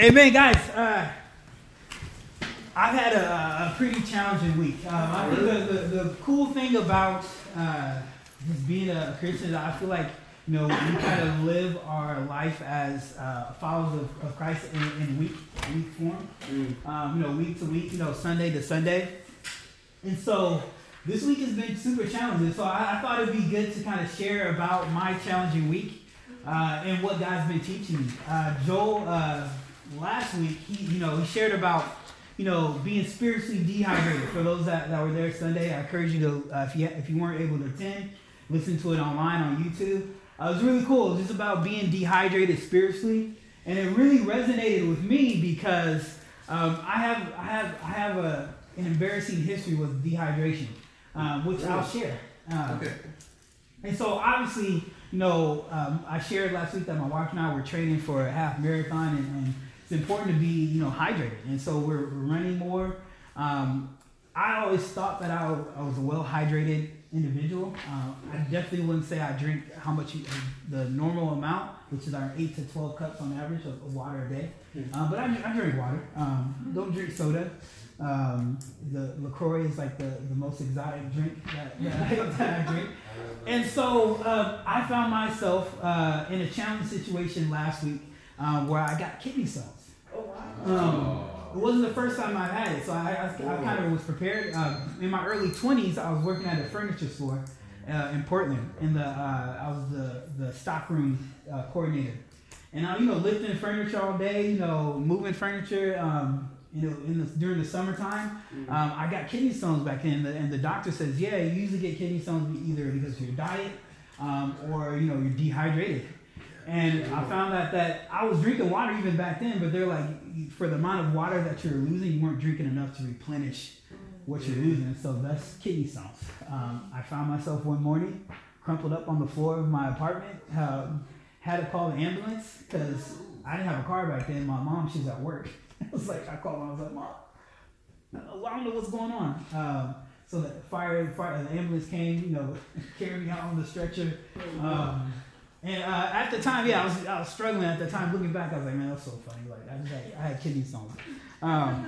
Amen, guys. I've had a pretty challenging week. I think the cool thing about just being a Christian is I feel like, you know, we kind of live our life as followers of Christ in week form. You know, week to week, you know, Sunday to Sunday. And so this week has been super challenging. So I thought it'd be good to kind of share about my challenging week and what God's been teaching me. Joel, last week, he shared about, you know, being spiritually dehydrated. For those that were there Sunday, I encourage you to, if you weren't able to attend, listen to it online on YouTube. It was really cool. It was just about being dehydrated spiritually, and it really resonated with me because I have an embarrassing history with dehydration, which I'll share. Okay. And so obviously, you know, I shared last week that my wife and I were training for a half marathon, and it's important to be, you know, hydrated. And so we're running more. I always thought that I was a well-hydrated individual. I definitely wouldn't say I drink the normal amount, which is our 8 to 12 cups on average of water a day. But I drink water. Don't drink soda. The LaCroix is like the most exotic drink that I drink. And so I found myself in a challenge situation last week where I got kidney stones. Oh, wow. It wasn't the first time I've had it, so I kind of was prepared. In my early 20s, I was working at a furniture store in Portland. I was the stockroom coordinator. And I, you know, lifting furniture all day, you know, moving furniture. You know, during the summertime, I got kidney stones back then, and the doctor says, yeah, you usually get kidney stones either because of your diet or, you know, you're dehydrated. And I found out that I was drinking water even back then, but they're like, for the amount of water that you're losing, you weren't drinking enough to replenish what you're losing, so that's kidney stones. I found myself one morning crumpled up on the floor of my apartment, had to call the ambulance because I didn't have a car back then. My mom, she's at work. I called her. I was like, Mom, I don't know what's going on. So the the ambulance came, you know, carried me out on the stretcher. And at the time, I was struggling at the time. Looking back, I was like, man, that's so funny. Like, I had kidney stones,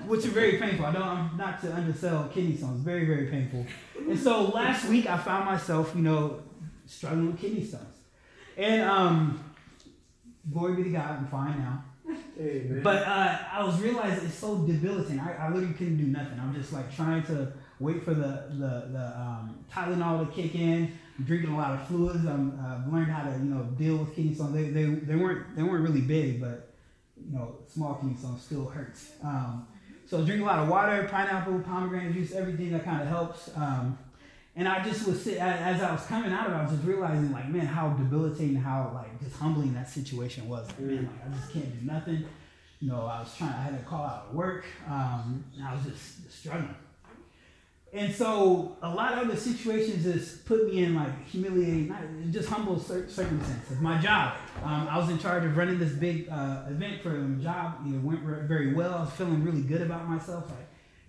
which are very painful. I'm not to undersell kidney stones. Very, very painful. And so last week, I found myself, you know, struggling with kidney stones. And glory be to God, I'm fine now. Amen. But I was realizing it's so debilitating. I literally couldn't do nothing. I'm just like trying to wait for the Tylenol to kick in. I'm drinking a lot of fluids. I've learned how to, you know, deal with kidney stones. They weren't really big, but, you know, small kidney stones still hurts. So drink a lot of water, pineapple, pomegranate juice, everything that kind of helps. And I just would sit as I was coming out of it. I was just realizing, like, man, how debilitating, how like just humbling that situation was. Like, man, like, I just can't do nothing. You know, I had to call out of work. And I was just struggling. And so a lot of the situations just put me in like humiliating, just humble circumstances. My job, I was in charge of running this big event for my job. It went very well. I was feeling really good about myself. Like,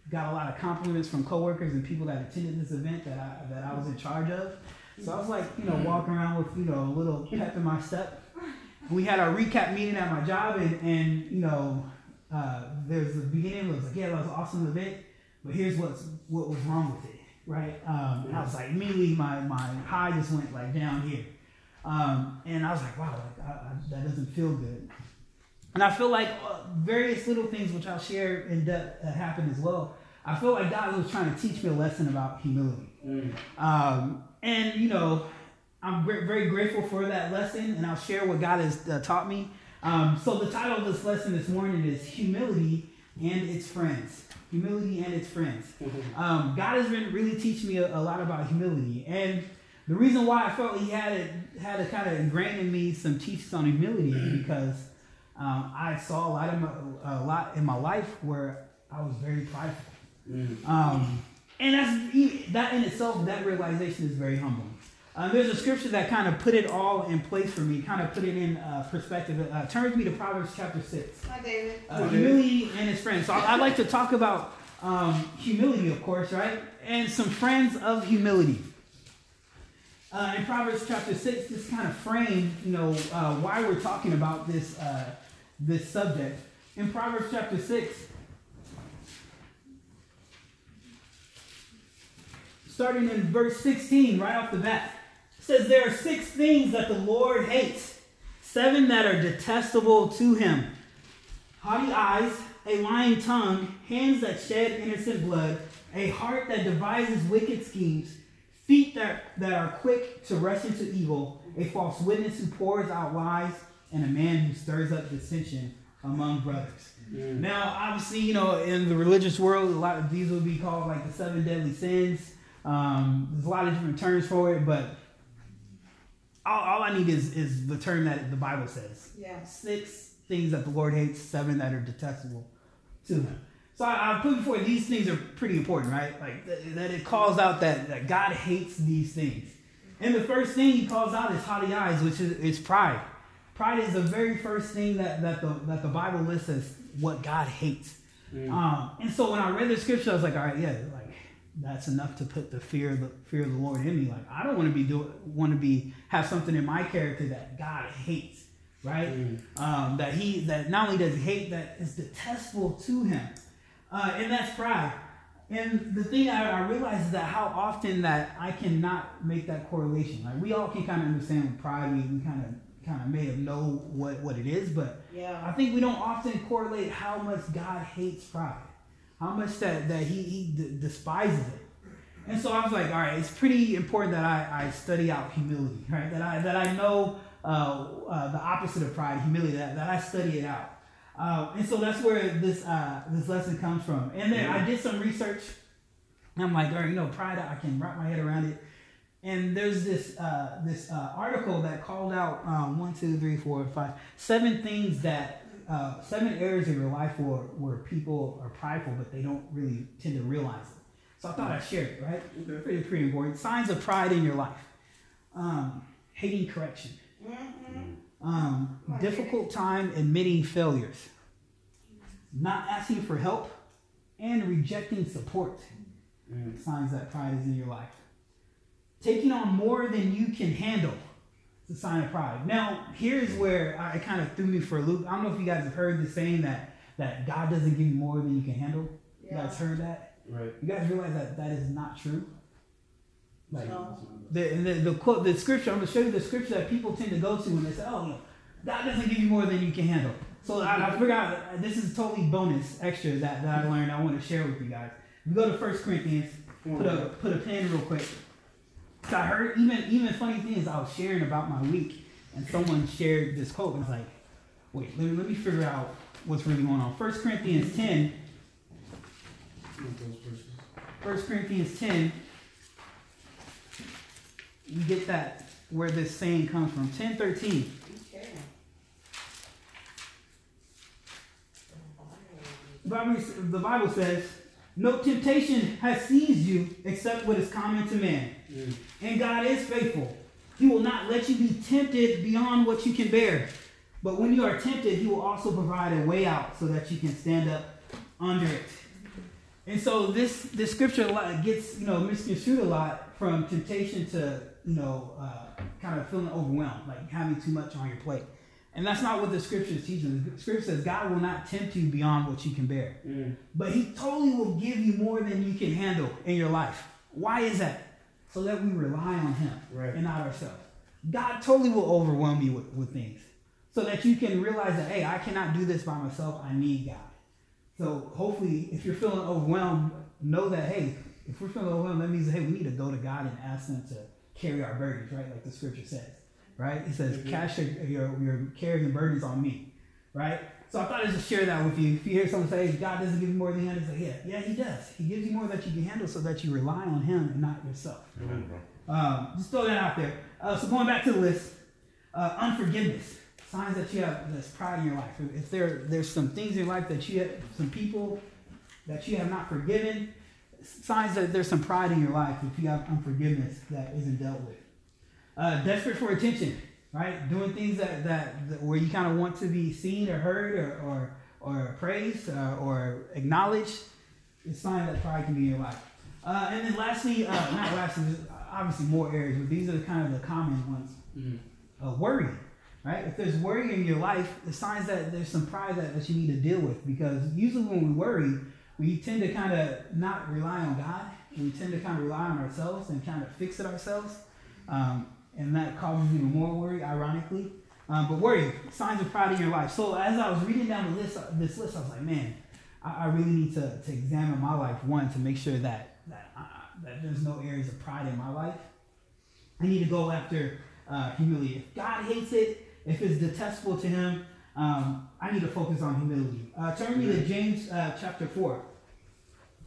got a lot of compliments from coworkers and people that attended this event that I was in charge of. So I was like, you know, walking around with, you know, a little pep in my step. We had our recap meeting at my job, and you know, there's the beginning. It was like, yeah, that was an awesome event, but here's what was wrong with it, right? And I was like, immediately my high just went like down here, and I was like, wow, like, that doesn't feel good. And I feel like various little things, which I'll share in depth, happened as well. I feel like God was trying to teach me a lesson about humility. And, you know, I'm very grateful for that lesson, and I'll share what God has taught me. So the title of this lesson this morning is Humility and Its Friends. Humility and Its Friends. God has been really teaching me a lot about humility. And the reason why I felt he had to kind of ingrain in me some teachings on humility is because I saw a lot in my life where I was very prideful. And that in itself, that realization is very humbling. There's a scripture that kind of put it all in place for me, kind of put it in perspective. Turn with me to Proverbs chapter 6. Hi, David. Humility and its friends. So I'd like to talk about humility, of course, right? And some friends of humility. In Proverbs chapter 6, this kind of frame, you know, why we're talking about this this subject. In Proverbs chapter 6, starting in verse 16, right off the bat, it says, there are 6 things that the Lord hates, 7 that are detestable to him: haughty eyes, a lying tongue, hands that shed innocent blood, a heart that devises wicked schemes, feet that are quick to rush into evil, a false witness who pours out lies, and a man who stirs up dissension among brothers. Yeah. Now, obviously, you know, in the religious world, a lot of these would be called like the 7 deadly sins. There's a lot of different terms for it, but all I need is the term that the Bible says. Yeah. 6 things that the Lord hates, 7 that are detestable to him. So I put before, these things are pretty important, right? Like that it calls out that God hates these things. And the first thing he calls out is haughty eyes, which is pride. Pride is the very first thing that the Bible lists as what God hates. Mm. And so when I read the scripture, I was like, all right, yeah, like that's enough to put the fear of the Lord in me. Like I don't want to have something in my character that God hates, right? Mm. That not only does he hate, that is detestable to him. And that's pride. And the thing I realize is that how often that I cannot make that correlation. Like we all can kind of understand what pride means. We kind of may have know what it is, but yeah. I think we don't often correlate how much God hates pride, how much that he despises it. And so I was like, all right, it's pretty important that I study out humility, right? That I know the opposite of pride, humility, that I study it out. And so that's where this lesson comes from. And then I did some research, and I'm like, all right, you know, pride, I can wrap my head around it. And there's this article that called out 7 things that 7 areas of your life where people are prideful, but they don't really tend to realize it. So I thought I'd share it, right? Okay. Pretty important. Signs of pride in your life: hating correction. Mm-hmm. Difficult time admitting failures, not asking for help, and rejecting support. Mm. Signs that pride is in your life. Taking on more than you can handle is a sign of pride. Now, here's where I kind of threw me for a loop. I don't know if you guys have heard the saying that God doesn't give you more than you can handle. Yeah. You guys heard that? Right. You guys realize that is not true? Like, no. The quote, the scripture, I'm going to show you the scripture that people tend to go to when they say, oh, no, God doesn't give you more than you can handle. So I forgot, this is totally bonus extra that I learned I want to share with you guys. If you go to 1 Corinthians, put a pen real quick. So I heard even funny things I was sharing about my week, and someone shared this quote, and I was like, wait, let me figure out what's really going on. 1 Corinthians 10. 1 Corinthians 10. You get that where this saying comes from. 10:13. Okay. The Bible says, no temptation has seized you except what is common to man. Mm. And God is faithful. He will not let you be tempted beyond what you can bear. But when you are tempted, he will also provide a way out so that you can stand up under it. And so this scripture gets, you know, misconstrued a lot, from temptation to, you know, kind of feeling overwhelmed, like having too much on your plate. And that's not what the scripture is teaching. The scripture says God will not tempt you beyond what you can bear. Mm. But he totally will give you more than you can handle in your life. Why is that? So that we rely on him, right, and not ourselves. God totally will overwhelm you with things so that you can realize that, hey, I cannot do this by myself. I need God. So hopefully, if you're feeling overwhelmed, know that, hey, if we're feeling overwhelmed, that means, hey, we need to go to God and ask him to carry our burdens, right? Like the scripture says, right? It says, cast your cares and burdens on me, right? So I thought I'd just share that with you. If you hear someone say, God doesn't give you more than you handle, it's like, yeah, he does. He gives you more that you can handle so that you rely on him and not yourself. Mm-hmm. Just throw that out there. So going back to the list, unforgiveness. Signs that you have this pride in your life. If there's some things in your life that you have, some people that you have not forgiven, signs that there's some pride in your life if you have unforgiveness that isn't dealt with. Desperate for attention, right? Doing things that where you kind of want to be seen or heard or praised or acknowledged. It's a sign that pride can be in your life. And then lastly, obviously more areas, but these are kind of the common ones. Mm-hmm. Worry. Right? If there's worry in your life, the signs that there's some pride that you need to deal with, because usually when we worry, we tend to kind of not rely on God. We tend to kind of rely on ourselves and kind of fix it ourselves. And that causes even more worry, ironically. But worry, signs of pride in your life. So as I was reading down the list, I was like, man, I really need to examine my life, one, to make sure that there's no areas of pride in my life. I need to go after humility. If God hates it, if it's detestable to him, I need to focus on humility. Turn me to James chapter 4.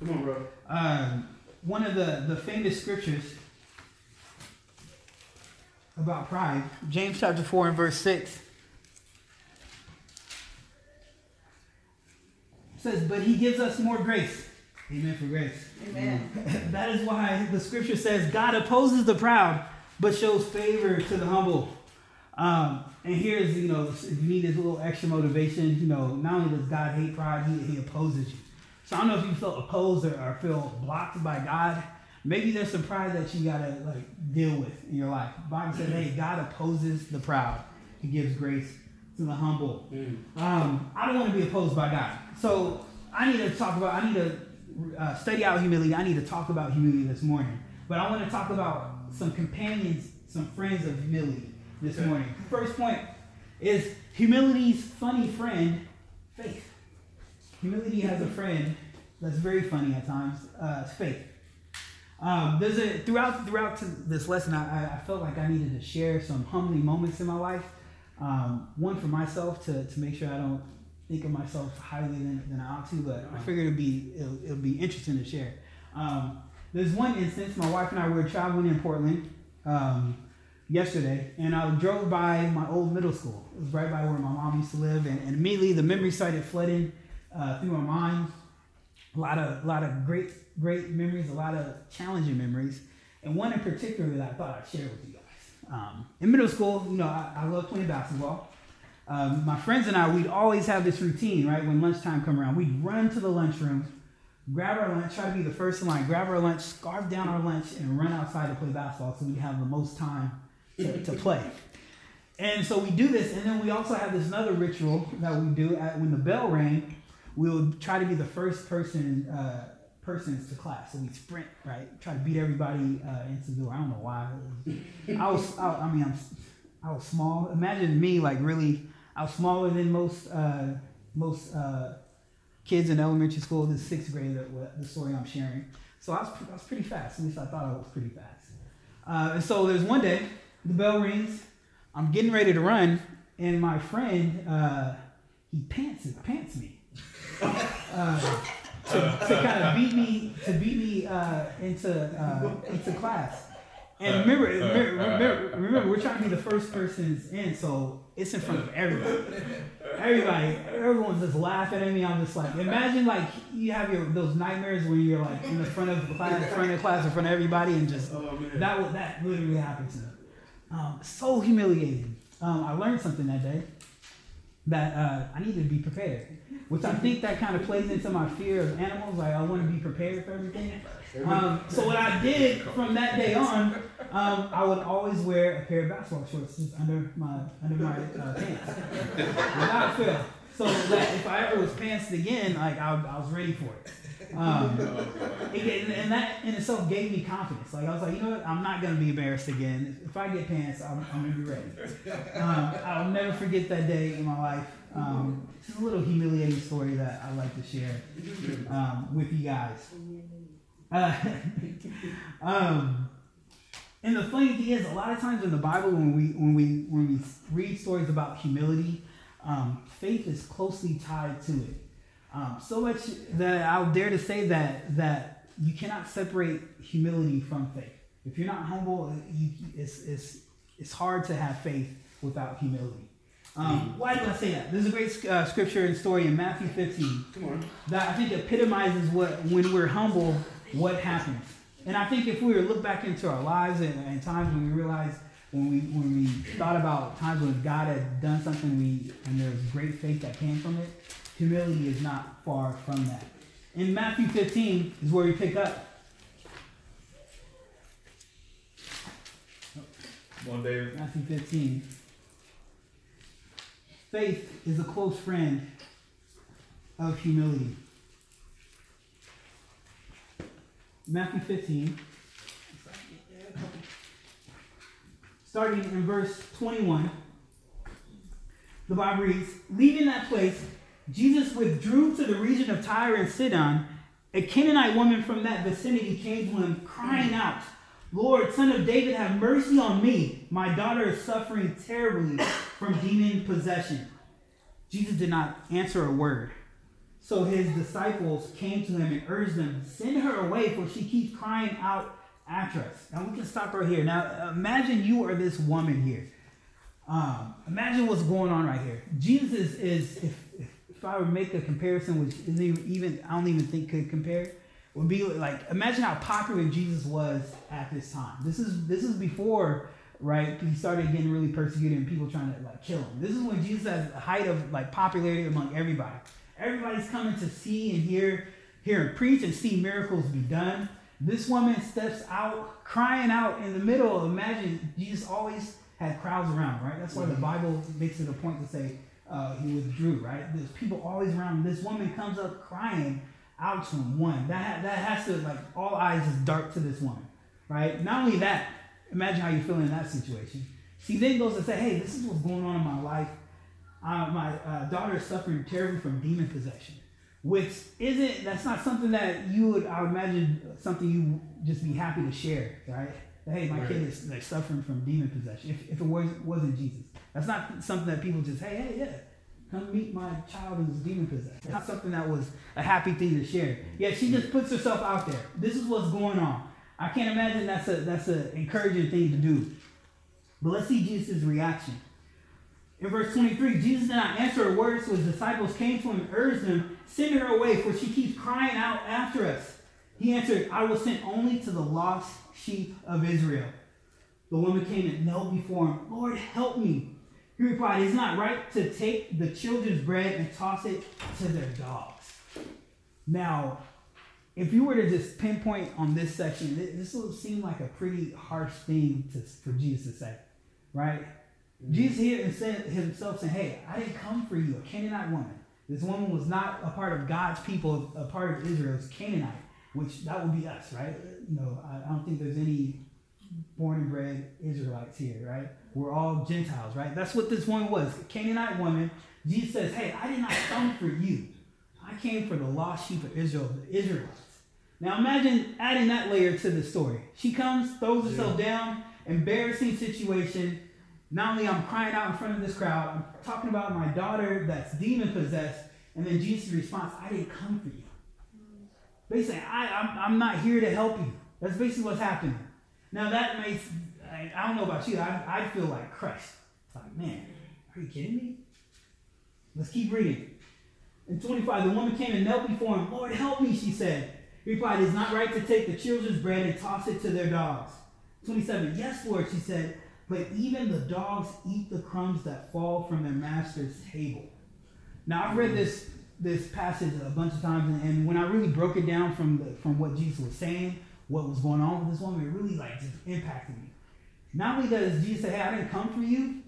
Come on, bro. One of the famous scriptures about pride. James chapter 4 and verse 6. It says, but he gives us more grace. Amen for grace. Amen. That is why the scripture says, God opposes the proud, but shows favor to the humble. And here's, if you need this little extra motivation, not only does God hate pride, he opposes you. So I don't know if you feel opposed or feel blocked by God. Maybe there's some pride that you got to deal with in your life. The Bible says, hey, God opposes the proud. He gives grace to the humble. I don't want to be opposed by God. So I need to study out humility. I need to talk about humility this morning. But I want to talk about some companions, some friends of humility this morning. The first point is humility's funny friend, faith. Humility has a friend that's very funny at times, faith. Throughout this lesson, I felt like I needed to share some humbling moments in my life. One for myself to make sure I don't think of myself highly than I ought to, but I figured it'll be interesting to share. There's one instance, my wife and I were traveling in Portland yesterday, and I drove by my old middle school. It was right by where my mom used to live, and immediately the memory started flooding through my mind. A lot of great memories, a lot of challenging memories, and one in particular that I thought I'd share with you guys. In middle school, I loved playing basketball. My friends and I, we'd always have this routine, right? When lunchtime come around, we'd run to the lunchroom, grab our lunch, try to be the first in line, grab our lunch, scarf down our lunch, and run outside to play basketball so we'd have the most time to play. And so we do this, and then we also have this another ritual that we do when the bell rang. We'll try to be the first persons to class. So we sprint, right? Try to beat everybody into the door. I don't know why. I was small. Imagine me, I was smaller than most kids in elementary school. This sixth grade, the story I'm sharing. So I was pretty fast. At least I thought I was pretty fast. And so there's one day, the bell rings. I'm getting ready to run, and my friend, he pants me. To kind of beat me into class, and remember, we're trying to be the first persons in, so it's in front of everybody. Everyone's just laughing at me. I'm just like, imagine you have those nightmares where you're in the front of the class, in front of everybody, and just that literally happened to me. So humiliating. I learned something that day that I needed to be prepared. Which I think that kind of plays into my fear of animals. I want to be prepared for everything. So what I did from that day on, I would always wear a pair of basketball shorts just under my pants without fail. So that if I ever was pantsed again, I was ready for it. And that in itself gave me confidence. I was like, you know what? I'm not gonna be embarrassed again. If I get pants, I'm gonna be ready. I'll never forget that day in my life. It's a little humiliating story that I like to share with you guys. And the funny thing is, a lot of times in the Bible, when we read stories about humility, faith is closely tied to it. So much that I'll dare to say that you cannot separate humility from faith. If you're not humble, it's hard to have faith without humility. Why do I say that? There's a great scripture and story in Matthew 15 that I think epitomizes when we're humble, what happens. And I think if we were to look back into our lives and times when we realized, when we thought about times when God had done something and there was great faith that came from it, humility is not far from that. In Matthew 15 is where we pick up. Matthew 15. Faith is a close friend of humility. Matthew 15, starting in verse 21, the Bible reads, "Leaving that place, Jesus withdrew to the region of Tyre and Sidon. A Canaanite woman from that vicinity came to him, crying out, 'Lord, Son of David, have mercy on me. My daughter is suffering terribly from demon possession.' Jesus did not answer a word. So his disciples came to him and urged them, 'Send her away, for she keeps crying out after us.'" Now we can stop right here. Now imagine you are this woman here. Imagine what's going on right here. Jesus is, if I were to make a comparison, which isn't even, I don't even think could compare, would be like, imagine how popular Jesus was at this time. This is before, right, he started getting really persecuted and people trying to like kill him. This is when Jesus has the height of like popularity among everybody. Everybody's coming to see and hear and preach and see miracles be done. This woman steps out, crying out in the middle. Imagine, Jesus always had crowds around, right? That's why the Bible makes it a point to say he withdrew, right? There's people always around. This woman comes up crying out to him. That has to, like, all eyes just dart to this woman, right? Not only that, imagine how you feel in that situation. She then goes and says, "Hey, this is what's going on in my life. My daughter is suffering terribly from demon possession," that's not something that I would imagine something you just be happy to share, right? Hey, my kid is like suffering from demon possession. If it wasn't Jesus, that's not something that people just, hey, yeah, come meet my child who's demon possessed. It's not something that was a happy thing to share. Yeah, she just puts herself out there. This is what's going on. I can't imagine that's an encouraging thing to do. But let's see Jesus' reaction. In verse 23, Jesus did not answer a word, so his disciples came to him and urged him, "Send her away, for she keeps crying out after us." He answered, "I was sent only to the lost sheep of Israel." The woman came and knelt before him. "Lord, help me." He replied, "It's not right to take the children's bread and toss it to their dogs." Now, if you were to just pinpoint on this section, this would seem like a pretty harsh thing for Jesus to say, right? Jesus here himself saying, "Hey, I didn't come for you, a Canaanite woman." This woman was not a part of God's people, a part of Israel's Canaanite, which that would be us, right? You know, I don't think there's any born and bred Israelites here, right? We're all Gentiles, right? That's what this woman was, a Canaanite woman. Jesus says, "Hey, I did not come for you. I came for the lost sheep of Israel, the Israelites." Now imagine adding that layer to the story. She comes, throws herself down, embarrassing situation. Not only I'm crying out in front of this crowd, I'm talking about my daughter that's demon-possessed, and then Jesus' response, "I didn't come for you." Basically, I'm not here to help you. That's basically what's happening. Now that makes, I don't know about you, I feel like crushed. It's like, man, are you kidding me? Let's keep reading. In 25, the woman came and knelt before him. "Lord, help me," she said. He replied, "It's not right to take the children's bread and toss it to their dogs." 27, "Yes, Lord," she said, "but even the dogs eat the crumbs that fall from their master's table." Now, I've read this passage a bunch of times, and when I really broke it down from what Jesus was saying, what was going on with this woman, it really like just impacted me. Not only does Jesus say, "Hey, I didn't come for you,"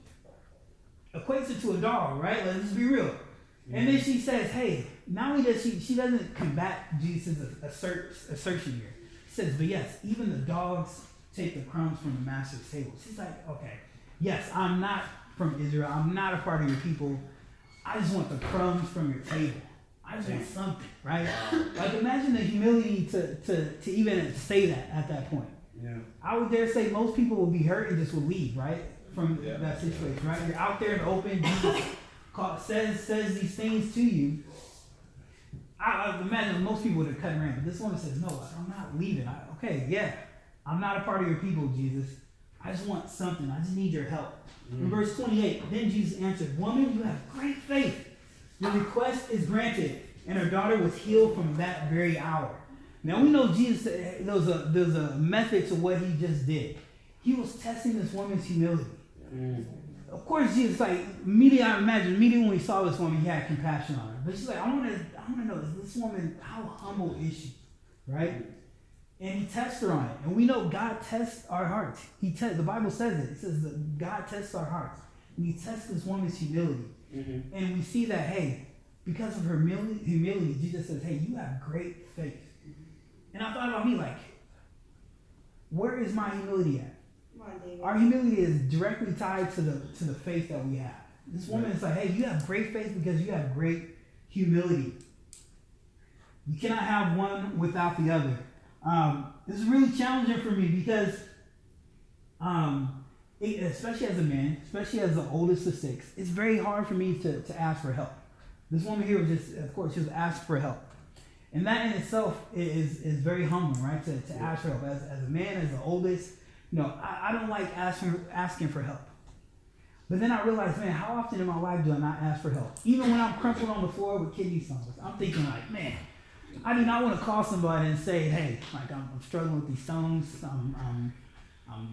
equates it to a dog, right? Let's just be real. Yeah. And then she says, "Hey," not only does she doesn't combat Jesus' assertion here. She says, "But yes, even the dogs take the crumbs from the master's table." She's like, "Okay, yes, I'm not from Israel. I'm not a part of your people. I just want the crumbs from your table. I just want something," right? Like, imagine the humility to even say that at that point. Yeah. I would dare say most people will be hurt and just will leave, right, from that situation, right? You're out there in the open. Jesus says these things to you. I imagine most people would have cut around, but this woman says, "No, I'm not leaving. I'm not a part of your people, Jesus. I just want something. I just need your help." In verse 28, then Jesus answered, "Woman, you have great faith. Your request is granted." And her daughter was healed from that very hour. Now we know Jesus, there's a method to what he just did. He was testing this woman's humility. Of course, Jesus, like, immediately when he saw this woman, he had compassion on her. But she's like, I want to know, is this woman, how humble is she, right? And he tests her on it. And we know God tests our hearts. The Bible says it. It says that God tests our hearts. And he tests this woman's humility. Mm-hmm. And we see that, hey, because of her humility, Jesus says, hey, you have great faith. And I thought about me, like, where is my humility at? Our humility is directly tied to the faith that we have. This woman is like, hey, you have great faith because you have great humility. You cannot have one without the other. This is really challenging for me because, especially as a man, especially as the oldest of six, it's very hard for me to ask for help. This woman here was just, of course, she was asked for help. And that in itself is very humbling, right? To ask for help. As a man, as the oldest, you know, I don't like asking for help. But then I realized, man, how often in my life do I not ask for help? Even when I'm crumpled on the floor with kidney stones, I'm thinking like, man, I do not want to call somebody and say, hey, like I'm struggling with these stones. I'm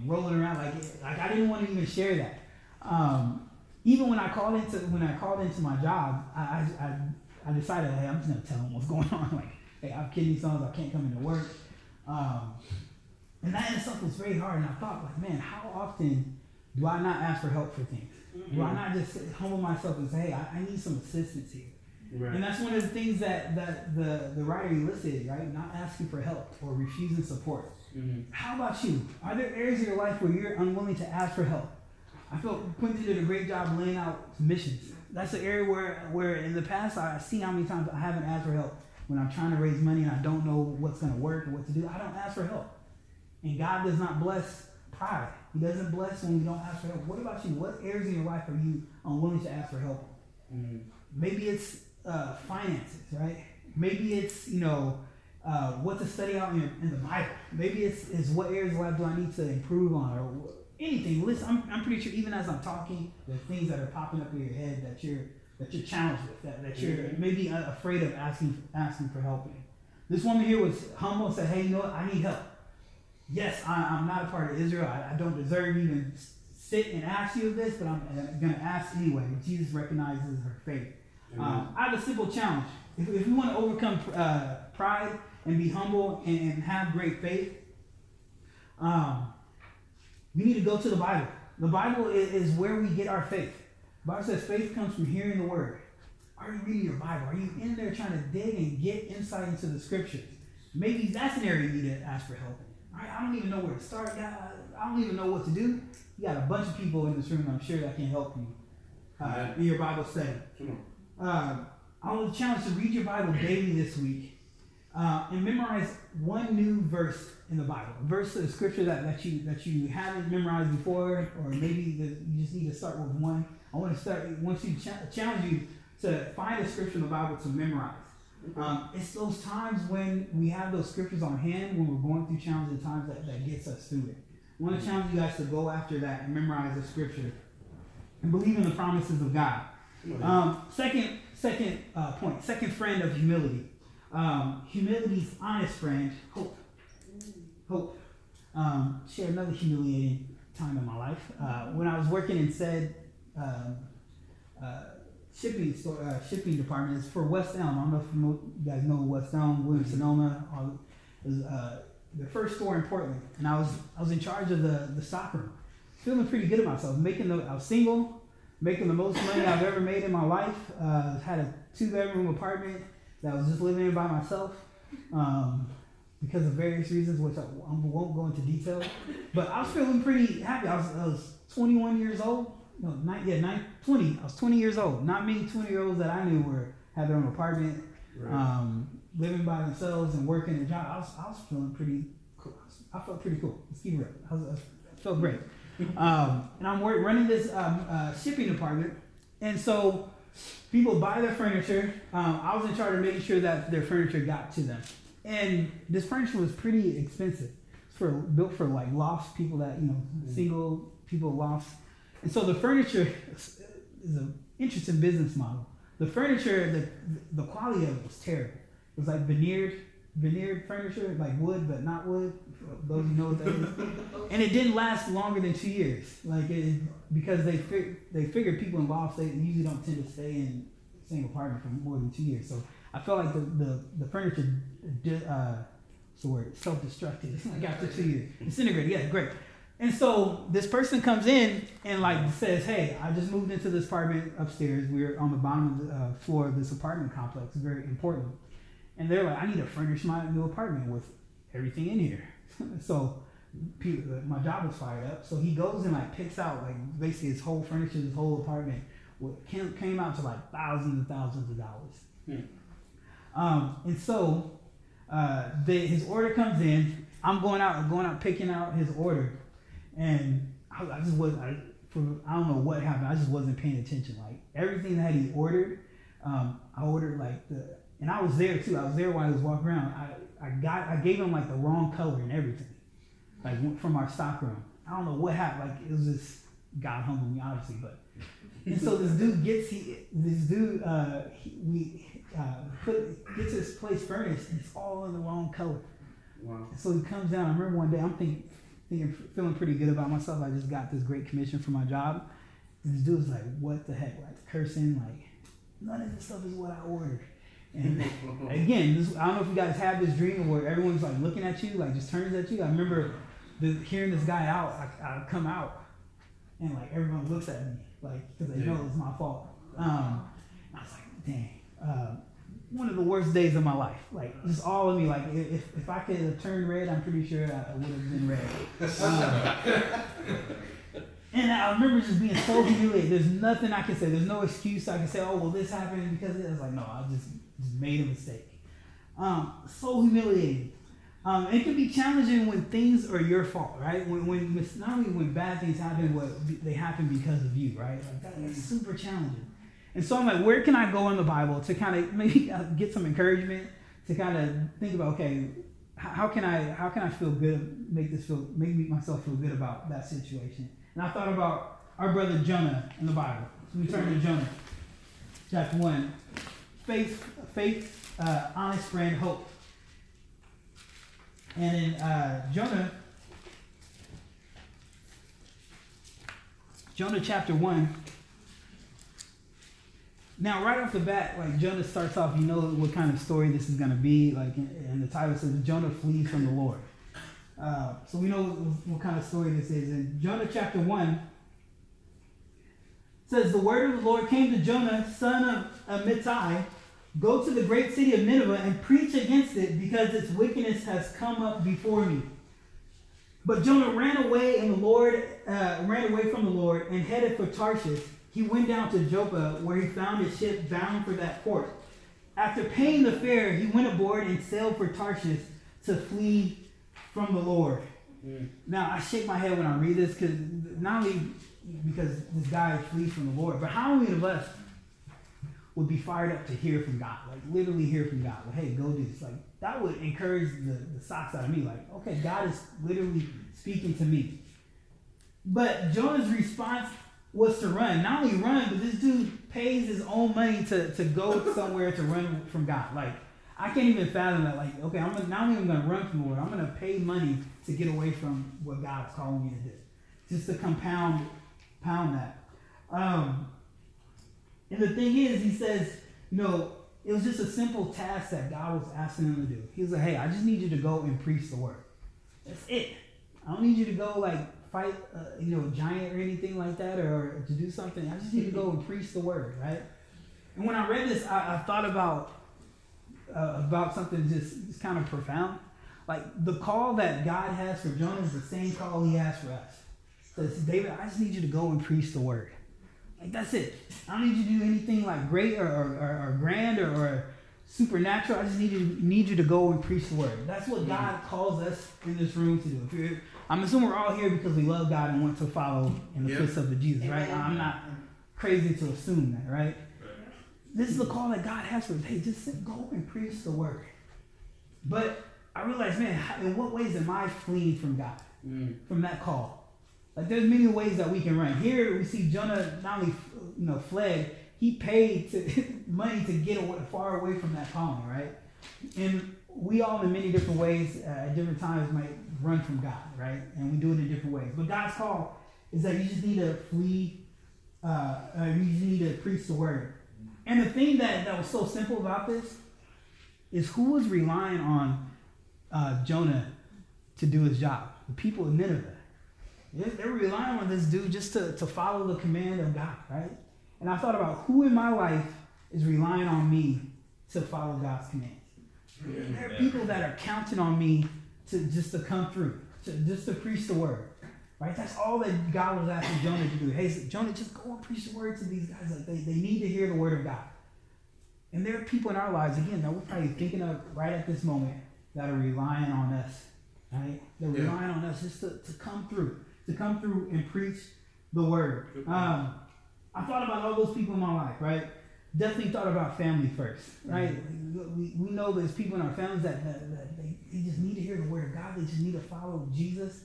rolling around like I didn't want to even share that. Even when I called into my job, I decided, hey, I'm just gonna tell them what's going on. Like, hey, I have kidney stones. I can't come into work. And that in itself was very hard. And I thought, like, man, how often do I not ask for help for things? Mm-hmm. Do I not just humble myself and say, hey, I need some assistance here? Right. And that's one of the things that the writer elicited, right? Not asking for help or refusing support. Mm-hmm. How about you? Are there areas of your life where you're unwilling to ask for help? I felt Quincy did a great job laying out missions. That's an area where in the past I see how many times I haven't asked for help. When I'm trying to raise money and I don't know what's going to work or what to do, I don't ask for help. And God does not bless pride. He doesn't bless when we don't ask for help. What about you? What areas in your life are you unwilling to ask for help? Mm-hmm. Maybe it's finances, right? Maybe it's, you know, what to study out in the Bible. Maybe it's what areas of life do I need to improve on or anything. Listen, I'm pretty sure even as I'm talking, the things that are popping up in your head that you're challenged with, that you're maybe afraid of asking for help. This woman here was humble and said, hey, you know what? I need help. Yes, I'm not a part of Israel. I don't deserve even sit and ask you this, but I'm going to ask anyway. Jesus recognizes her faith. I have a simple challenge. If you want to overcome pride and be humble and have great faith, we need to go to the Bible. The Bible is where we get our faith. The Bible says faith comes from hearing the word. Are you reading your Bible? Are you in there trying to dig and get insight into the scriptures? Maybe that's an area you need to ask for help in. I don't even know where to start. I don't even know what to do. You got a bunch of people in this room, I'm sure, that can help you in your Bible study. I want to challenge you to read your Bible daily this week and memorize one new verse in the Bible, a verse of the scripture that you haven't memorized before, or maybe you just need to start with one. I want to challenge you to find a scripture in the Bible to memorize. It's those times when we have those scriptures on hand when we're going through challenging times that gets us through it. I want to challenge you guys to go after that and memorize the scripture and believe in the promises of God. Second point, second friend of humility. Humility's honest friend, hope. Hope. Share another humiliating time in my life. When I was working in said shipping department is for West Elm. I don't know if you guys know West Elm, Williams-Sonoma. It was the first store in Portland, and I was in charge of the stock room. Feeling pretty good about myself. I was single, making the most money I've ever made in my life. Had a 2-bedroom apartment that I was just living in by myself because of various reasons, which I won't go into detail. But I was feeling pretty happy. I was 21 years old. No, not yet. 20. I was 20 years old. Not many 20-year-olds that I knew had their own apartment, right. Living by themselves and working a job. I was feeling pretty cool. I felt pretty cool. Let's keep it up. I felt great. And I'm running this shipping department, and so people buy their furniture. I was in charge of making sure that their furniture got to them, and this furniture was pretty expensive. It's built for like lost people that single people lost. And so the furniture is an interesting business model. The furniture, the quality of it was terrible. It was like veneered furniture, like wood but not wood. Those who know what that is. And it didn't last longer than 2 years, because they figured people involved they usually don't tend to stay in the same apartment for more than 2 years. So I felt like the furniture self-destructed after 2 years, disintegrated. Yeah, great. And so this person comes in and like says, hey, I just moved into this apartment upstairs. We're on the bottom of the floor of this apartment complex. Very important. And they're like, I need to furnish my new apartment with everything in here. So people, my job was fired up. So he goes and like picks out like basically his whole furniture, his whole apartment. What came out to like thousands and thousands of dollars. And so his order comes in. I'm going out picking out his order. And I just wasn't, I don't know what happened. I just wasn't paying attention. Like everything that he ordered, I ordered like the, and I was there too. I was there while he was walking around. I gave him like the wrong color and everything. Like from our stock room. I don't know what happened. Like it was just God humbled me obviously, but. And so this dude gets his place furnished and it's all in the wrong color. Wow. And so he comes down. I remember one day I'm feeling pretty good about myself. I just got this great commission for my job. And this dude's like, what the heck? Like cursing, like none of this stuff is what I ordered. And again, I don't know if you guys have this dream where everyone's like looking at you, like just turns at you. I remember hearing this guy out. I come out and like everyone looks at me, like because they know it's my fault. I was like, dang, one of the worst days of my life. Like just all of me. Like if I could have turned red, I'm pretty sure I would have been red. And I remember just being so humiliated. There's nothing I can say. There's no excuse I can say. Oh well, this happened because it was like no, I just made a mistake. So humiliating. It can be challenging when things are your fault, right? When not only when bad things happen, but they happen because of you, right? Like that's super challenging. And so I'm like, where can I go in the Bible to kind of maybe get some encouragement, to kind of think about, okay, how can I feel good, make myself feel good about that situation? And I thought about our brother Jonah in the Bible. So we turn to Jonah, chapter 1. Faith, honest friend, hope. And in Jonah chapter 1. Now, right off the bat, like Jonah starts off, you know what kind of story this is going to be. Like, and the title says, Jonah flees from the Lord. So we know what kind of story this is. In Jonah chapter 1, says, the word of the Lord came to Jonah, son of Amittai, go to the great city of Nineveh and preach against it, because its wickedness has come up before me. But Jonah ran away, and the Lord from the Lord and headed for Tarshish. He went down to Joppa, where he found a ship bound for that port. After paying the fare, he went aboard and sailed for Tarshish to flee from the Lord. Mm. Now I shake my head when I read this, because not only because this guy flees from the Lord, but how many of us would be fired up to hear from God, like literally hear from God, like, hey, go do this. Like that would encourage the socks out of me, like, okay, God is literally speaking to me. But Jonah's response was to run. Not only run, but this dude pays his own money to go somewhere to run from God. Like, I can't even fathom that. Like, okay, I'm not even going to run from the Lord. I'm going to pay money to get away from what God is calling me to do. Just to compound that. And the thing is, he says, no, it was just a simple task that God was asking him to do. He was like, hey, I just need you to go and preach the word. That's it. I don't need you to go, like, fight, a giant or anything like that, or to do something. I just need to go and preach the word, right? And when I read this, I thought about something just kind of profound. Like, the call that God has for Jonah is the same call he has for us. So David, I just need you to go and preach the word. Like, that's it. I don't need you to do anything like great or grand or supernatural. I just need you to go and preach the word. That's what God calls us in this room to do. I'm assuming we're all here because we love God and want to follow in the footsteps of Jesus, right? Amen. I'm not crazy to assume that, right? This is the call that God has for us. Hey, just go and preach the word. But I realized, man, in what ways am I fleeing from God, from that call? Like, there's many ways that we can run. Here we see Jonah not only fled, he paid money to get away, far away from that calling, right? And we all in many different ways at different times might run from God, right? And we do it in different ways. But God's call is that you just need to flee, you just need to preach the word. And the thing that was so simple about this is who was relying on Jonah to do his job? The people in Nineveh. They're relying on this dude just to follow the command of God, right? And I thought about who in my life is relying on me to follow God's commands. Yeah. There are people that are counting on me to come through, to preach the word, right? That's all that God was asking Jonah to do. Hey, so Jonah, just go and preach the word to these guys. Like they need to hear the word of God. And there are people in our lives, again, that we're probably thinking of right at this moment that are relying on us, right? They're relying on us just to come through and preach the word. I thought about all those people in my life, right? Definitely thought about family first, right? Mm-hmm. We know there's people in our families that they just need to hear the word of God. They just need to follow Jesus,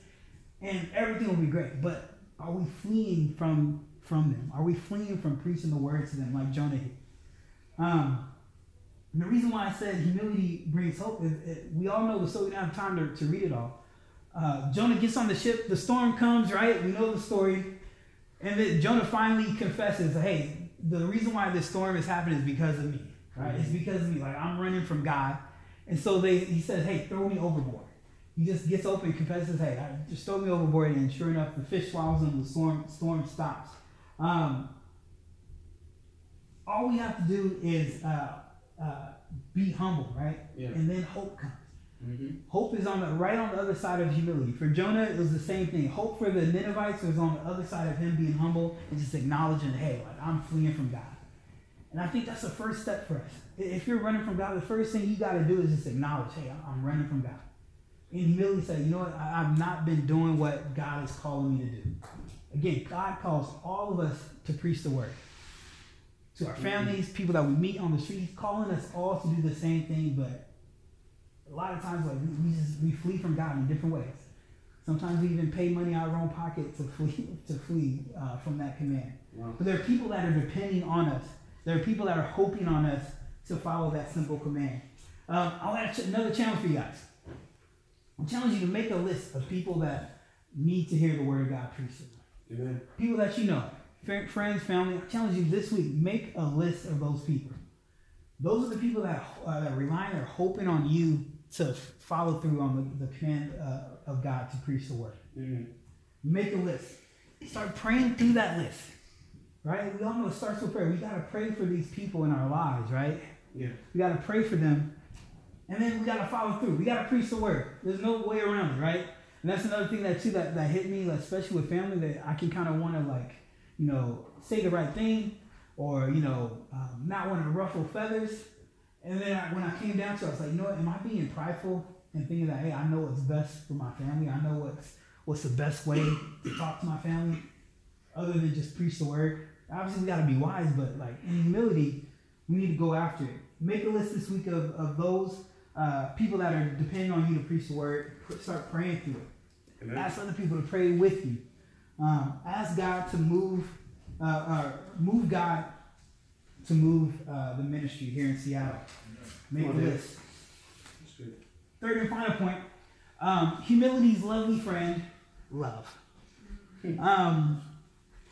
and everything will be great. But are we fleeing from them? Are we fleeing from preaching the word to them like Jonah did? And the reason why I said humility brings hope is we all know this, so we don't have time to read it all. Jonah gets on the ship. The storm comes, right? We know the story. And then Jonah finally confesses, hey, the reason why this storm is happening is because of me, right? It's because of me. Like, I'm running from God. And so he says, hey, throw me overboard. He just gets open and confesses, hey, just throw me overboard. And sure enough, the fish swallows him. The storm stops. All we have to do is be humble, right? Yeah. And then hope comes. Mm-hmm. Hope is on the other side of humility. For Jonah, it was the same thing. Hope for the Ninevites was on the other side of him being humble and just acknowledging, hey, like, I'm fleeing from God. And I think that's the first step for us. If you're running from God, the first thing you got to do is just acknowledge, hey, I'm running from God. And humility say, you know what, I've not been doing what God is calling me to do. Again, God calls all of us to preach the word. To our families, people that we meet on the street, he's calling us all to do the same thing, but a lot of times, like we flee from God in different ways. Sometimes we even pay money out of our own pocket to flee from that command. Wow. But there are people that are depending on us. There are people that are hoping on us to follow that simple command. I'll add another challenge for you guys. I challenge you to make a list of people that need to hear the word of God preached. Amen. People that you know, friends, family. I challenge you this week: make a list of those people. Those are the people that relying or hoping on you to follow through on the command of God to preach the word. Mm-hmm. Make a list. Start praying through that list, right? We all know it starts with prayer. We got to pray for these people in our lives, right? Yeah. We got to pray for them, and then we got to follow through. We got to preach the word. There's no way around it, right? And that's another thing that hit me, like, especially with family, that I can kind of want to, like, you know, say the right thing or, you know, not want to ruffle feathers. And then when I came down to it, I was like, you know what, am I being prideful and thinking that, hey, I know what's best for my family. I know what's the best way to talk to my family other than just preach the word. Obviously, we got to be wise, but, like, in humility, we need to go after it. Make a list this week of those people that are depending on you to preach the word. Start praying through it. Amen. Ask other people to pray with you. Ask God to move the ministry here in Seattle. Make a list. Third and final point. Humility's lovely friend, love.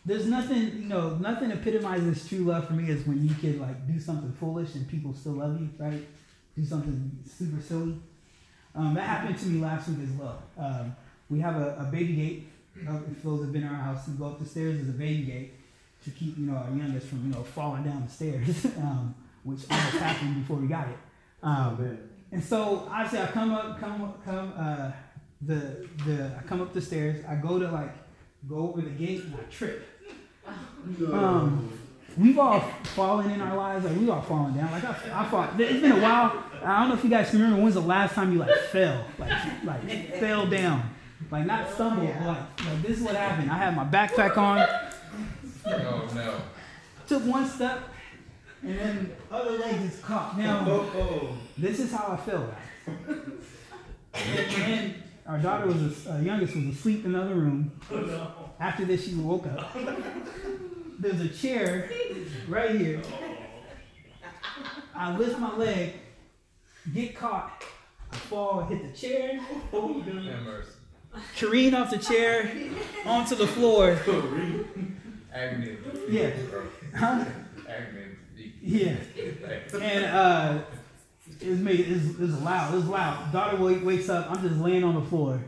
There's nothing epitomizes true love for me is when you can, like, do something foolish and people still love you, right? Do something super silly. That happened to me last week as well. We have a baby gate. If those have been in our house, you go up the stairs, there's a baby gate to keep, you know, our youngest from, you know, falling down the stairs, which almost happened before we got it. And so obviously I come up the stairs. I go over the gate and I trip. We've all fallen in our lives, like, we've all fallen down. Like I fall. It's been a while. I don't know if you guys remember when's the last time you fell fell down. Like, not stumble, but like, this is what happened. I had my backpack on. Oh, no. Took one step, and then the other leg is caught. Now, This is how I feel. And our daughter youngest was asleep in the other room. After this, she woke up. There's a chair right here. I lift my leg, get caught. I fall, hit the chair. Oh, mercy. Careen off the chair onto the floor. Yeah. Huh? Yeah. And it was loud. Daughter wakes up. I'm just laying on the floor.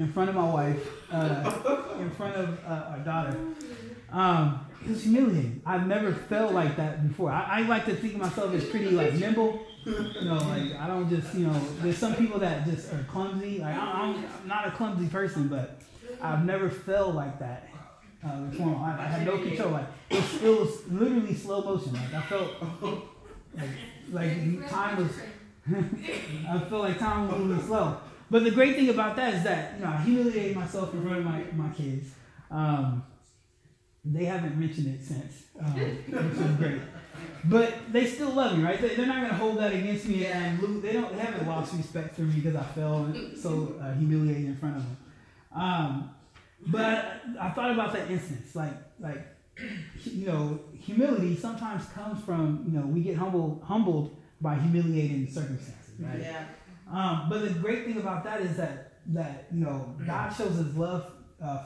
in front of my wife, in front of our daughter. It was humiliating. I've never felt like that before. I like to think of myself as pretty like nimble. You know, like I don't just, you know, there's some people that just are clumsy. Like I'm not a clumsy person, but I've never felt like that before in my life. I had no control. Like it was literally slow motion. Like I felt like time was. I felt like time was moving slow. But the great thing about that is that, you know, I humiliated myself in front of my kids. They haven't mentioned it since, which is great. But they still love me, right? They're not going to hold that against me. And they haven't lost respect for me because I fell so humiliated in front of them. But I thought about that instance. Like, you know, humility sometimes comes from, you know, we get humbled by humiliating circumstances, right? Yeah. But the great thing about that is that you know, God shows his love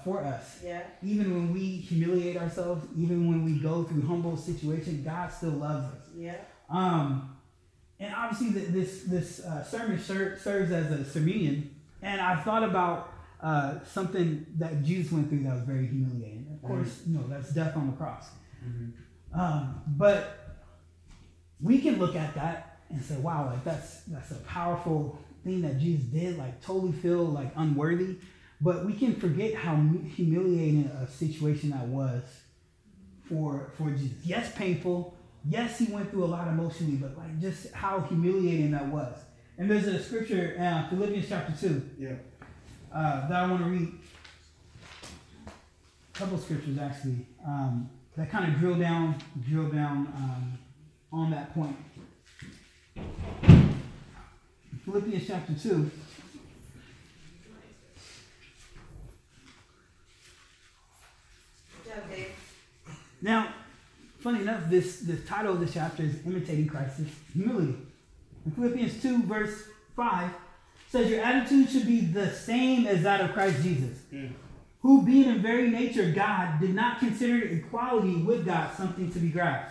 for us. Yeah. Even when we humiliate ourselves, even when we go through humble situations, God still loves us. Yeah. And obviously this sermon serves as a sermon. And I thought about something that Jews went through that was very humiliating. Of course, you know, that's death on the cross. Mm-hmm. But we can look at that and say, wow, like that's a powerful thing that Jesus did, like totally feel like unworthy. But we can forget how humiliating a situation that was for Jesus. Yes, painful. Yes, he went through a lot emotionally, but like just how humiliating that was. And there's a scripture, Philippians chapter 2, that I want to read. A couple scriptures, actually, that kind of drill down on that point. Philippians chapter 2. Okay. Now, funny enough, the title of the chapter is Imitating Christ's Humility. In Philippians 2, verse 5, says, your attitude should be the same as that of Christ Jesus, who being in very nature God, did not consider equality with God something to be grasped,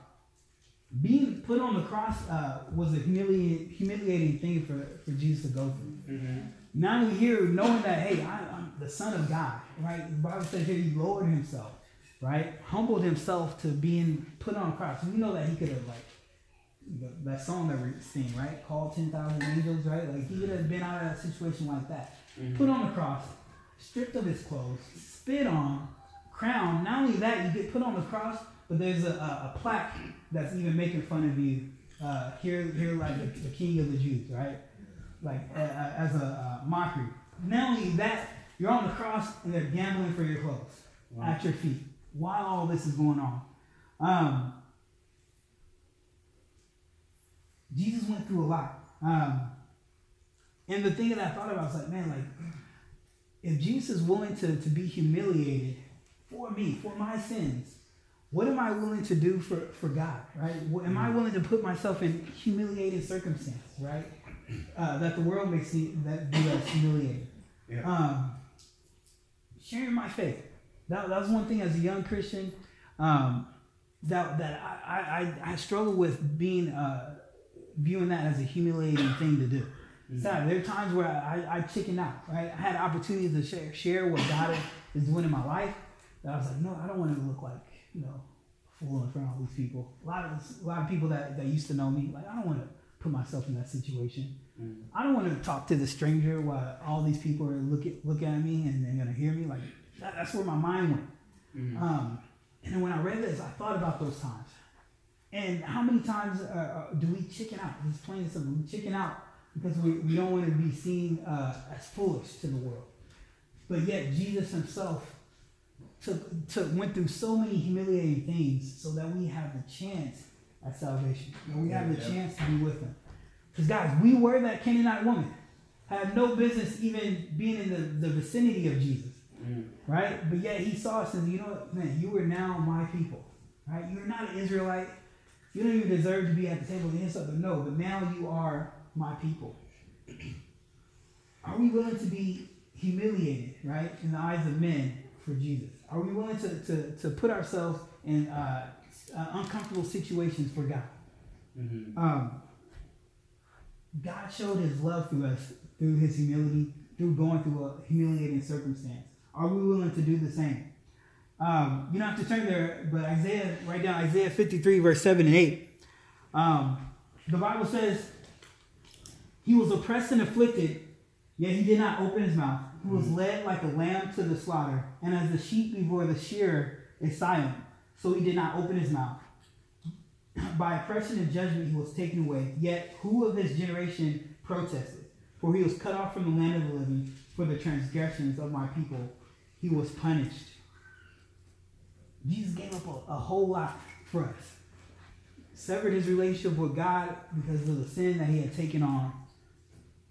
Being put on the cross was a humiliating thing for Jesus to go through. Mm-hmm. Now we're here knowing that, hey, I'm the Son of God, right? The Bible says here he lowered himself, right? Humbled himself to being put on a cross. We know that he could have, like, that song that we sing, right? Called 10,000 angels, right? Like, he could have been out of that situation like that. Mm-hmm. Put on the cross, stripped of his clothes, spit on, crowned. Not only that, you get put on the cross, but there's a plaque that's even making fun of you. Here like the King of the Jews, right? Like as a mockery. Not only that, you're on the cross and they're gambling for your clothes at your feet while all this is going on. Jesus went through a lot. And the thing that I thought about was like, man, like if Jesus is willing to be humiliated for me, for my sins, what am I willing to do for God, right? Am I willing to put myself in humiliating circumstances, right? That the world makes me that do us humiliating. Yeah. Sharing my faith. That was one thing as a young Christian that I struggled with being viewing that as a humiliating thing to do. Yeah. So there are times where I chicken out, right? I had opportunities to share what God is doing in my life. That I was like, no, I don't want to look like, you know, fool in front of all these people. A lot of people that used to know me, like, I don't want to put myself in that situation. Mm. I don't want to talk to the stranger while all these people are looking at me and they're going to hear me. Like, that's where my mind went. Mm. And then when I read this, I thought about those times. And how many times do we chicken out? It's plain and simple. We chicken out because we don't want to be seen as foolish to the world. But yet Jesus himself went through so many humiliating things so that we have the chance at salvation. And we have the chance to be with him. Because guys, we were that Canaanite woman. have no business even being in the vicinity of Jesus, right? But yet he saw us and, you know what, man, you are now my people, right? You're not an Israelite. You don't even deserve to be at the table and insult, but no, but now you are my people. Are we willing to be humiliated, right, in the eyes of men for Jesus? Are we willing to put ourselves in uncomfortable situations for God? Mm-hmm. God showed his love through us, through his humility, through going through a humiliating circumstance. Are we willing to do the same? You don't have to turn there, but Isaiah, write down Isaiah 53, verse 7 and 8. The Bible says, he was oppressed and afflicted, yet he did not open his mouth. He was led like a lamb to the slaughter, and as the sheep before the shearer is silent, so he did not open his mouth. By oppression and judgment he was taken away, yet who of his generation protested? For he was cut off from the land of the living, for the transgressions of my people he was punished. Jesus gave up a whole lot for us. Severed his relationship with God because of the sin that he had taken on.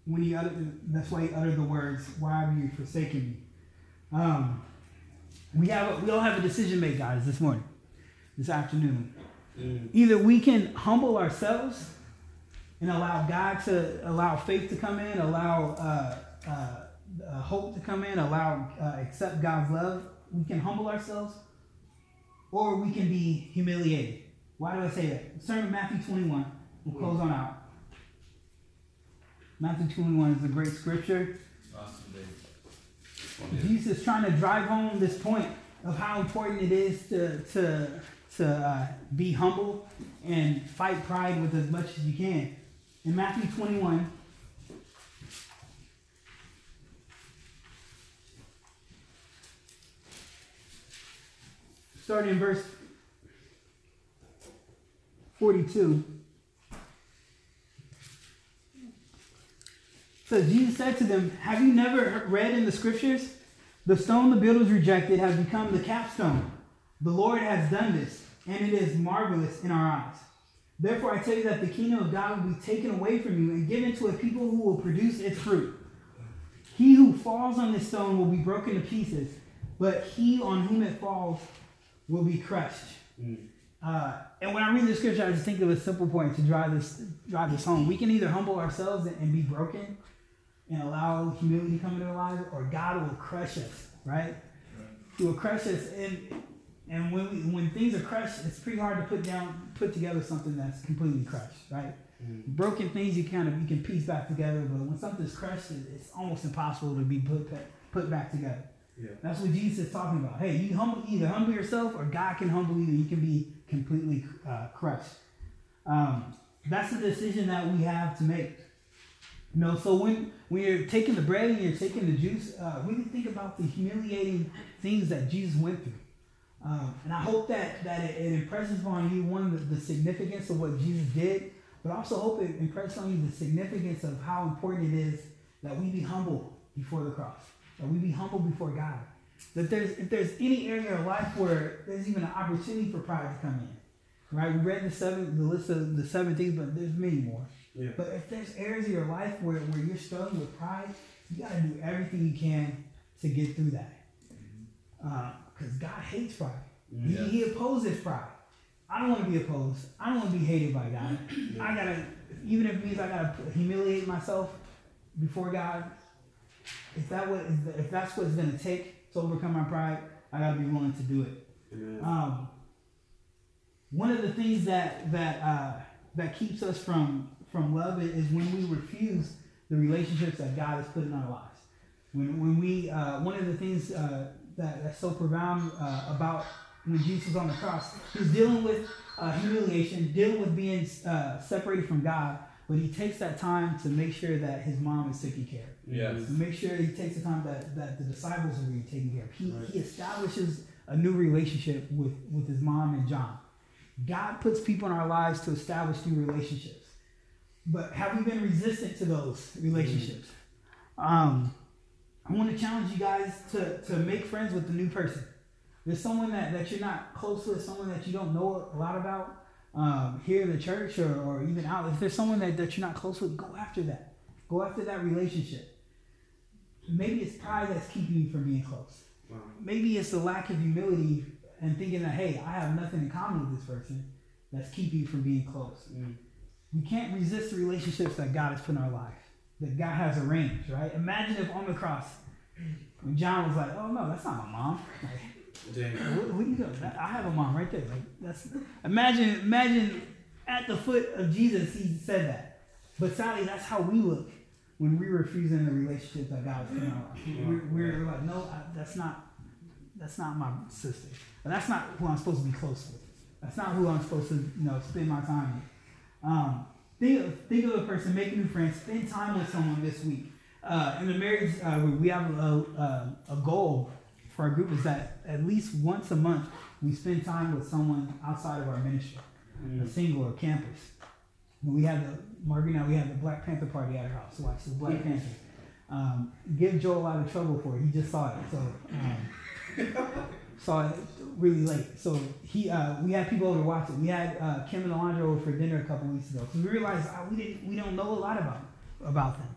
When he uttered, that's why he uttered the words, "Why have you forsaken me?" We all have a decision made, guys, this morning, this afternoon. Either we can humble ourselves and allow God to allow faith to come in, allow hope to come in, allow accept God's love. We can humble ourselves, or we can be humiliated. Why do I say that? Turn to Matthew 21. We'll close on out. Matthew 21 is a great scripture. Awesome, dude. Jesus is trying to drive home this point of how important it is to be humble and fight pride with as much as you can. In Matthew 21, starting in verse 42, so Jesus said to them, "Have you never read in the scriptures? The stone the builders rejected has become the capstone. The Lord has done this, and it is marvelous in our eyes. Therefore I tell you that the kingdom of God will be taken away from you and given to a people who will produce its fruit. He who falls on this stone will be broken to pieces, but he on whom it falls will be crushed." And when I read the scripture, I just think of a simple point to drive this home. We can either humble ourselves and be broken and allow humility to come into our lives, or God will crush us, right? He will crush us. And when things are crushed, it's pretty hard to put together something that's completely crushed, right? Mm-hmm. Broken things you can piece back together, but when something's crushed, it's almost impossible to be put back together. Yeah. That's what Jesus is talking about. Hey, you either humble yourself, or God can humble you, and you can be completely crushed. That's the decision that we have to make. You know, so when you're taking the bread and you're taking the juice, really think about the humiliating things that Jesus went through. And I hope that it impresses upon you, one, the significance of what Jesus did, but also hope it impresses on you the significance of how important it is that we be humble before the cross, that we be humble before God. That if there's any area of life where there's even an opportunity for pride to come in, right? We read the list of the 7 things, but there's many more. Yeah. But if there's areas of your life where you're struggling with pride, you got to do everything you can to get through that. Because God hates pride. Yeah. He opposes pride. I don't want to be opposed. I don't want to be hated by God. Yeah. Even if it means I gotta humiliate myself before God. If that's what it's gonna take to overcome my pride, I gotta be willing to do it. Yeah. One of the things that keeps us from love is when we refuse the relationships that God has put in our lives. When we one of the things. That's so profound about when Jesus was on the cross. He's dealing with humiliation, dealing with being separated from God, but he takes that time to make sure that his mom is taken care of. Yes. To make sure he takes the time that the disciples are being taken care of. He establishes a new relationship with his mom and John. God puts people in our lives to establish new relationships. But have we been resistant to those relationships? I want to challenge you guys to make friends with a new person. There's someone that you're not close with, someone that you don't know a lot about here in the church or even out. If there's someone that you're not close with, go after that. Go after that relationship. Maybe it's pride that's keeping you from being close. Wow. Maybe it's the lack of humility and thinking that, hey, I have nothing in common with this person, that's keeping you from being close. Mm. We can't resist the relationships that God has put in our life, that God has arranged, right? Imagine if on the cross, when John was like, oh, no, that's not my mom. Like, what do you know? I have a mom right there. Like, that's, imagine at the foot of Jesus, he said that. But sadly, that's how we look when we're refusing the relationship that God has put in our life. We're like, no, that's not my sister. Or that's not who I'm supposed to be close with. That's not who I'm supposed to, spend my time with. Think of a person, make new friends, spend time with someone this week. In the marriage, we have a goal for our group is that at least once a month we spend time with someone outside of our ministry, a single or campus. And we have the Black Panther Party at our house. Watch the Black Panther. Give Joel a lot of trouble for it. He just saw it, so saw it really late. So we had people over to watch it. We had Kim and Alondra over for dinner a couple weeks ago. So we realized we don't know a lot about them.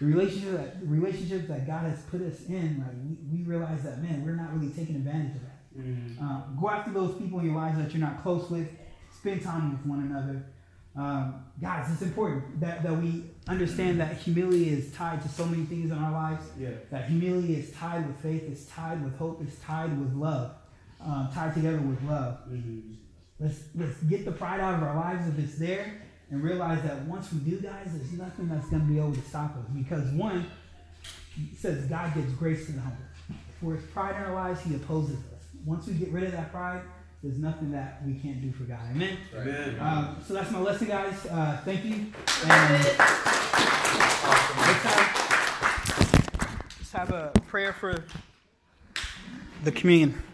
The relationships that God has put us in, like we realize that, man, we're not really taking advantage of that. Mm-hmm. Go after those people in your lives that you're not close with. Spend time with one another. Guys, it's important that we understand that humility is tied to so many things in our lives. Yeah. That humility is tied with faith, it's tied with hope, it's tied with love. Tied together with love. Mm-hmm. Let's get the pride out of our lives if it's there. And realize that once we do, guys, there's nothing that's going to be able to stop us. Because one, it says God gives grace to the humble. For his pride in our lives, he opposes us. Once we get rid of that pride, there's nothing that we can't do for God. Amen? Amen. So that's my lesson, guys. Thank you. And let's have a prayer for the communion.